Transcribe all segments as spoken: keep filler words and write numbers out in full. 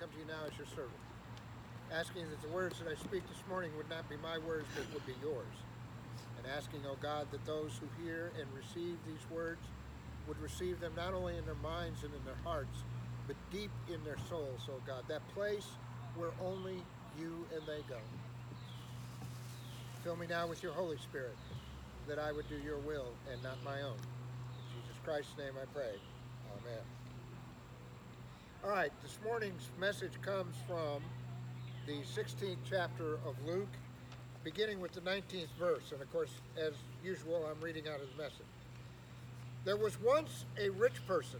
come to you now as your servant, asking that the words that I speak this morning would not be my words, but would be yours. And asking, O God, that those who hear and receive these words would receive them not only in their minds and in their hearts, but deep in their souls, O God, that place where only you and they go. Fill me now with your Holy Spirit, that I would do your will and not my own. In Jesus Christ's name I pray. Amen. All right, this morning's message comes from the sixteenth chapter of Luke, beginning with the nineteenth verse. And of course, as usual, I'm reading out of the message. There was once a rich person,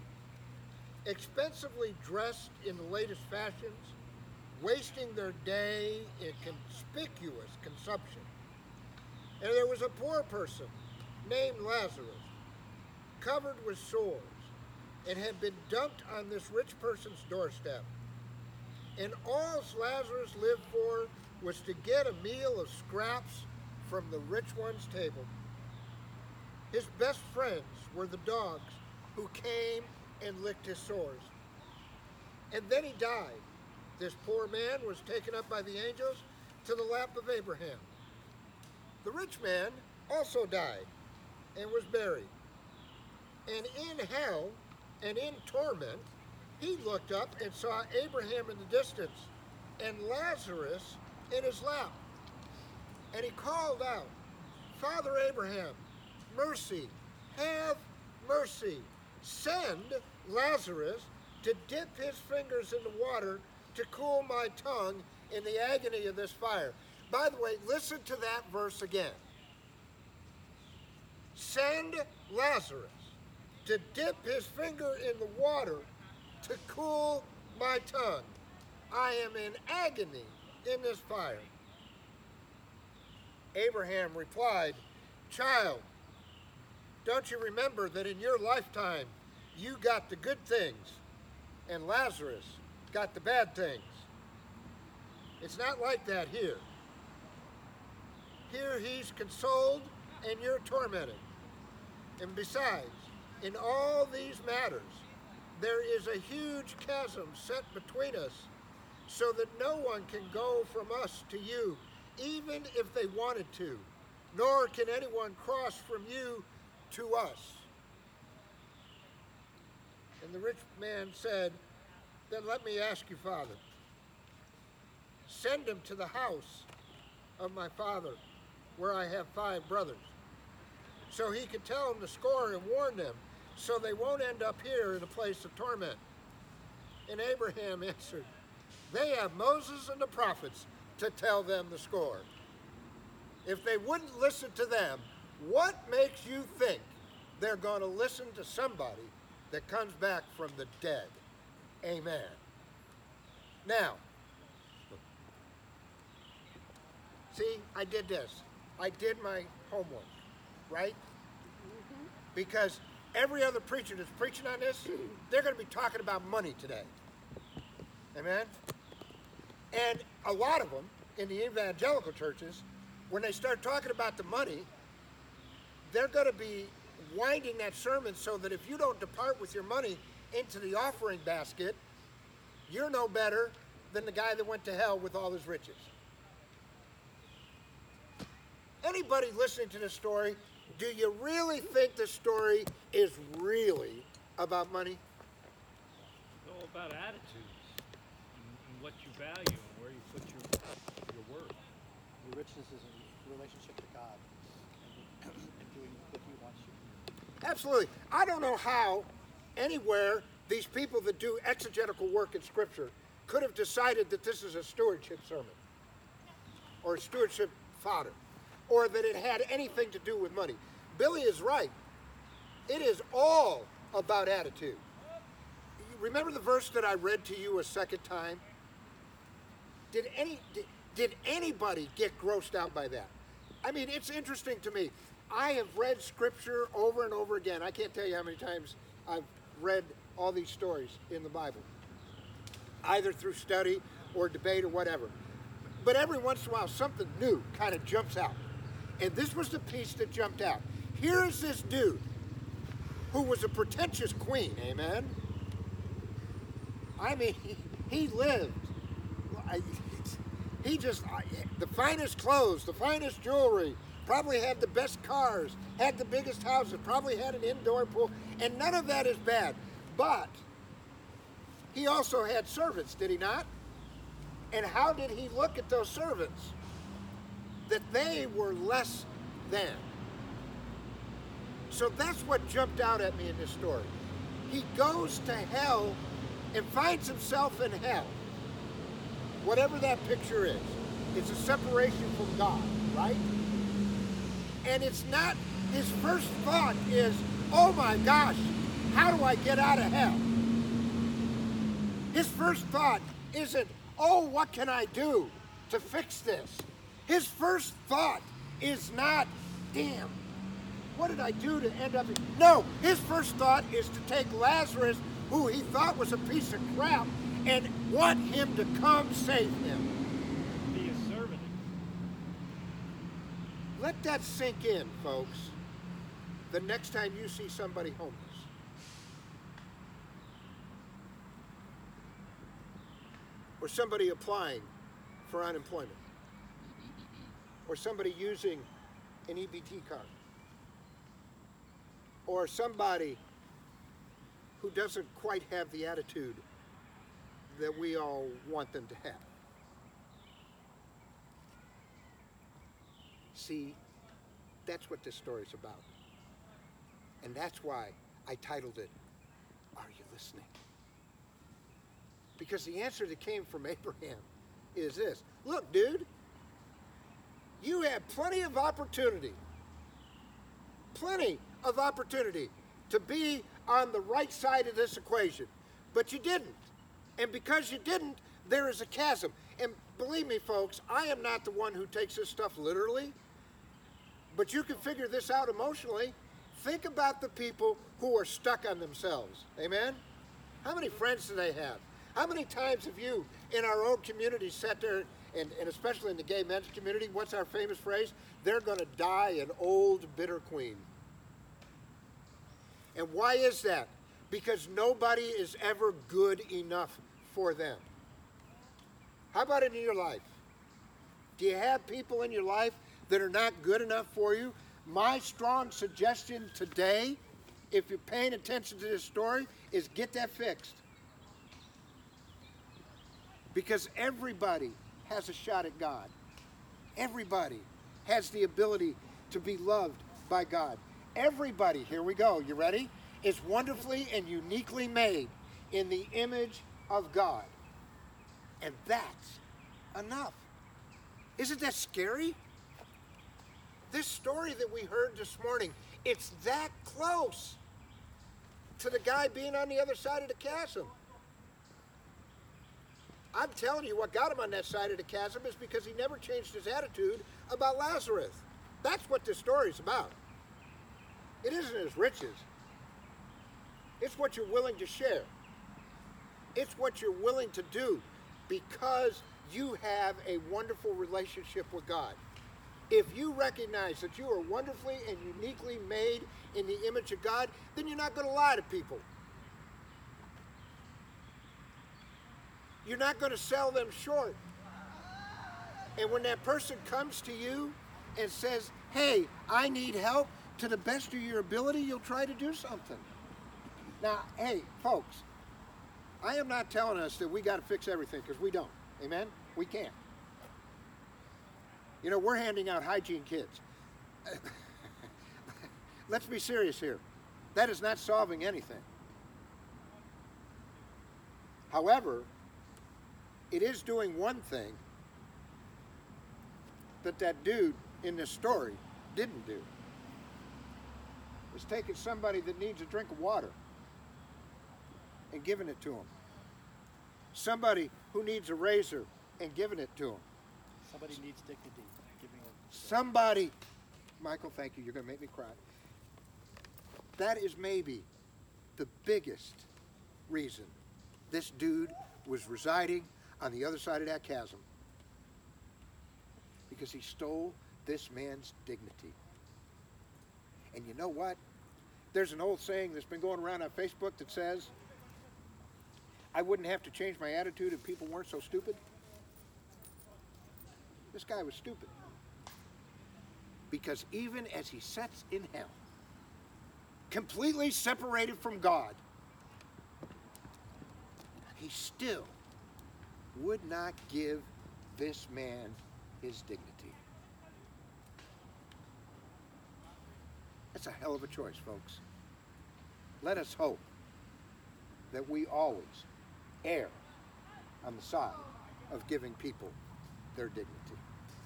expensively dressed in the latest fashions, wasting their day in conspicuous consumption. And there was a poor person named Lazarus, covered with sores, and had been dumped on this rich person's doorstep. And all Lazarus lived for was to get a meal of scraps from the rich one's table. His best friends were the dogs who came and licked his sores. And then he died. This poor man was taken up by the angels to the lap of Abraham. The rich man also died and was buried. And in hell and in torment, he looked up and saw Abraham in the distance and Lazarus in his lap. And he called out, Father Abraham, mercy, have mercy. Send Lazarus to dip his fingers in the water to cool my tongue in the agony of this fire. By the way, listen to that verse again. Send Lazarus to dip his finger in the water to cool my tongue. I am in agony in this fire. Abraham replied, Child, don't you remember that in your lifetime you got the good things and Lazarus got the bad things? It's not like that here. Here he's consoled and you're tormented. And besides, in all these matters, there is a huge chasm set between us so that no one can go from us to you, even if they wanted to, nor can anyone cross from you to us. And the rich man said, Then let me ask you, Father, send him to the house of my father, where I have five brothers, so he can tell them the score and warn them, so they won't end up here in a place of torment. And Abraham answered, They have Moses and the prophets to tell them the score. If they wouldn't listen to them, what makes you think they're going to listen to somebody that comes back from the dead? Amen. Now, see, I did this. I did my homework, right? Mm-hmm. Because every other preacher that's preaching on this, they're going to be talking about money today. Amen? And a lot of them in the evangelical churches, when they start talking about the money, they're going to be winding that sermon so that if you don't depart with your money into the offering basket, you're no better than the guy that went to hell with all his riches. Anybody listening to this story, do you really think this story is really about money? It's all about attitudes and what you value and where you put your, your worth. Your richness is a relationship to God and doing what He wants you to do. Absolutely. I don't know how anywhere these people that do exegetical work in Scripture could have decided that this is a stewardship sermon or a stewardship fodder, or that it had anything to do with money. Billy is right. It is all about attitude. You remember the verse that I read to you a second time? Did any did, did anybody get grossed out by that? I mean, it's interesting to me. I have read Scripture over and over again. I can't tell you how many times I've read all these stories in the Bible, either through study or debate or whatever. But every once in a while, something new kind of jumps out. And this was the piece that jumped out. Here is this dude who was a pretentious queen, amen? I mean, He lived. He just, the finest clothes, the finest jewelry, probably had the best cars, had the biggest houses, probably had an indoor pool, and none of that is bad. But he also had servants, did he not? And how did he look at those servants? That they were less than. So that's what jumped out at me in this story. He goes to hell and finds himself in hell. Whatever that picture is, it's a separation from God, right? And it's not, his first thought is, oh my gosh, how do I get out of hell? His first thought isn't, oh, what can I do to fix this? His first thought is not, damn, what did I do to end up in... No, his first thought is to take Lazarus, who he thought was a piece of crap, and want him to come save him. Be a servant. Let that sink in, folks, the next time you see somebody homeless. Or somebody applying for unemployment. Or somebody using an E B T card. Or somebody who doesn't quite have the attitude that we all want them to have. See, that's what this story is about. And that's why I titled it, Are You Listening? Because the answer that came from Abraham is this. Look, dude, you have plenty of opportunity, plenty of opportunity to be on the right side of this equation, but you didn't. And because you didn't, there is a chasm. And believe me, folks, I am not the one who takes this stuff literally, but you can figure this out emotionally. Think about the people who are stuck on themselves. Amen? How many friends do they have? How many times have you, in our own community, sat there, and, and especially in the gay men's community, what's our famous phrase? They're going to die an old bitter queen. And why is that? Because nobody is ever good enough for them. How about in your life? Do you have people in your life that are not good enough for you? My strong suggestion today, if you're paying attention to this story, is get that fixed. Because everybody has a shot at God. Everybody has the ability to be loved by God. Everybody, here we go, you ready? Is wonderfully and uniquely made in the image of God. And that's enough. Isn't that scary? This story that we heard this morning, it's that close to the guy being on the other side of the chasm. I'm telling you, what got him on that side of the chasm is because he never changed his attitude about Lazarus. That's what this story is about. It isn't his riches. It's what you're willing to share. It's what you're willing to do because you have a wonderful relationship with God. If you recognize that you are wonderfully and uniquely made in the image of God, then you're not going to lie to people. You're not going to sell them short. And when that person comes to you and says, hey, I need help, to the best of your ability, you'll try to do something. Now, hey, folks, I am not telling us that we got to fix everything, because we don't. Amen? We can't. You know, we're handing out hygiene kits. Let's be serious here. That is not solving anything. However, it is doing one thing that that dude in this story didn't do. It's taking somebody that needs a drink of water and giving it to him. Somebody who needs a razor and giving it to him. Somebody needs dignity. Giving it. Somebody, Michael, thank you, you're going to make me cry. That is maybe the biggest reason this dude was residing on the other side of that chasm, because he stole this man's dignity. And you know what? There's an old saying that's been going around on Facebook that says, I wouldn't have to change my attitude if people weren't so stupid. This guy was stupid. Because even as he sits in hell, completely separated from God, he still would not give this man his dignity. That's a hell of a choice, folks. Let us hope that we always err on the side of giving people their dignity.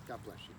God bless you.